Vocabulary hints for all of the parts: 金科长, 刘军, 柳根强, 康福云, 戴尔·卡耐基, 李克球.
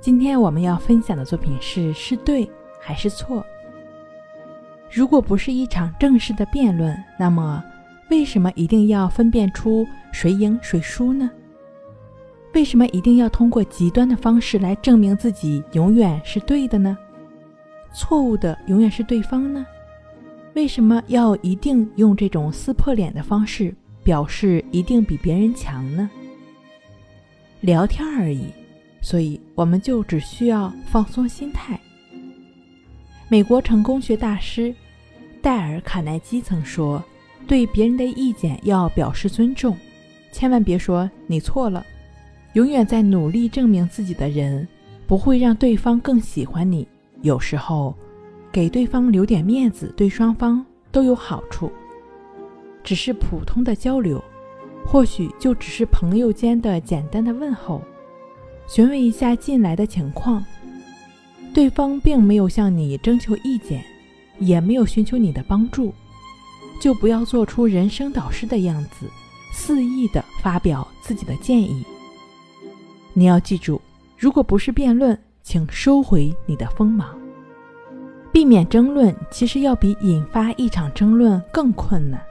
今天我们要分享的作品是对还是错？如果不是一场正式的辩论，那么为什么一定要分辨出谁赢谁输呢？为什么一定要通过极端的方式来证明自己永远是对的呢？错误的永远是对方呢？为什么要一定用这种撕破脸的方式表示一定比别人强呢？聊天而已，所以我们就只需要放松心态。美国成功学大师戴尔·卡耐基曾说，对别人的意见要表示尊重，千万别说你错了。永远在努力证明自己的人，不会让对方更喜欢你。有时候给对方留点面子，对双方都有好处。只是普通的交流，或许就只是朋友间的简单的问候，询问一下近来的情况。对方并没有向你征求意见，也没有寻求你的帮助，就不要做出人生导师的样子，肆意地发表自己的建议。你要记住，如果不是辩论，请收回你的锋芒。避免争论其实要比引发一场争论更困难。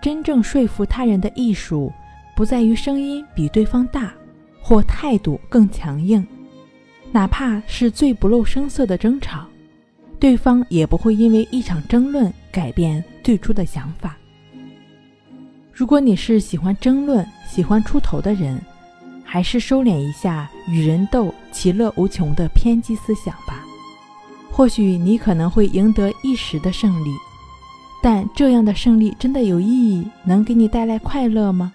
真正说服他人的艺术，不在于声音比对方大，或态度更强硬。哪怕是最不露声色的争吵，对方也不会因为一场争论改变最初的想法。如果你是喜欢争论、喜欢出头的人，还是收敛一下与人斗其乐无穷的偏激思想吧。或许你可能会赢得一时的胜利，但这样的胜利真的有意义，能给你带来快乐吗？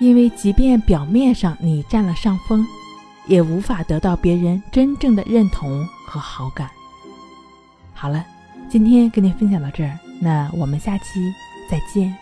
因为即便表面上你占了上风，也无法得到别人真正的认同和好感。好了，今天跟您分享到这儿，那我们下期再见。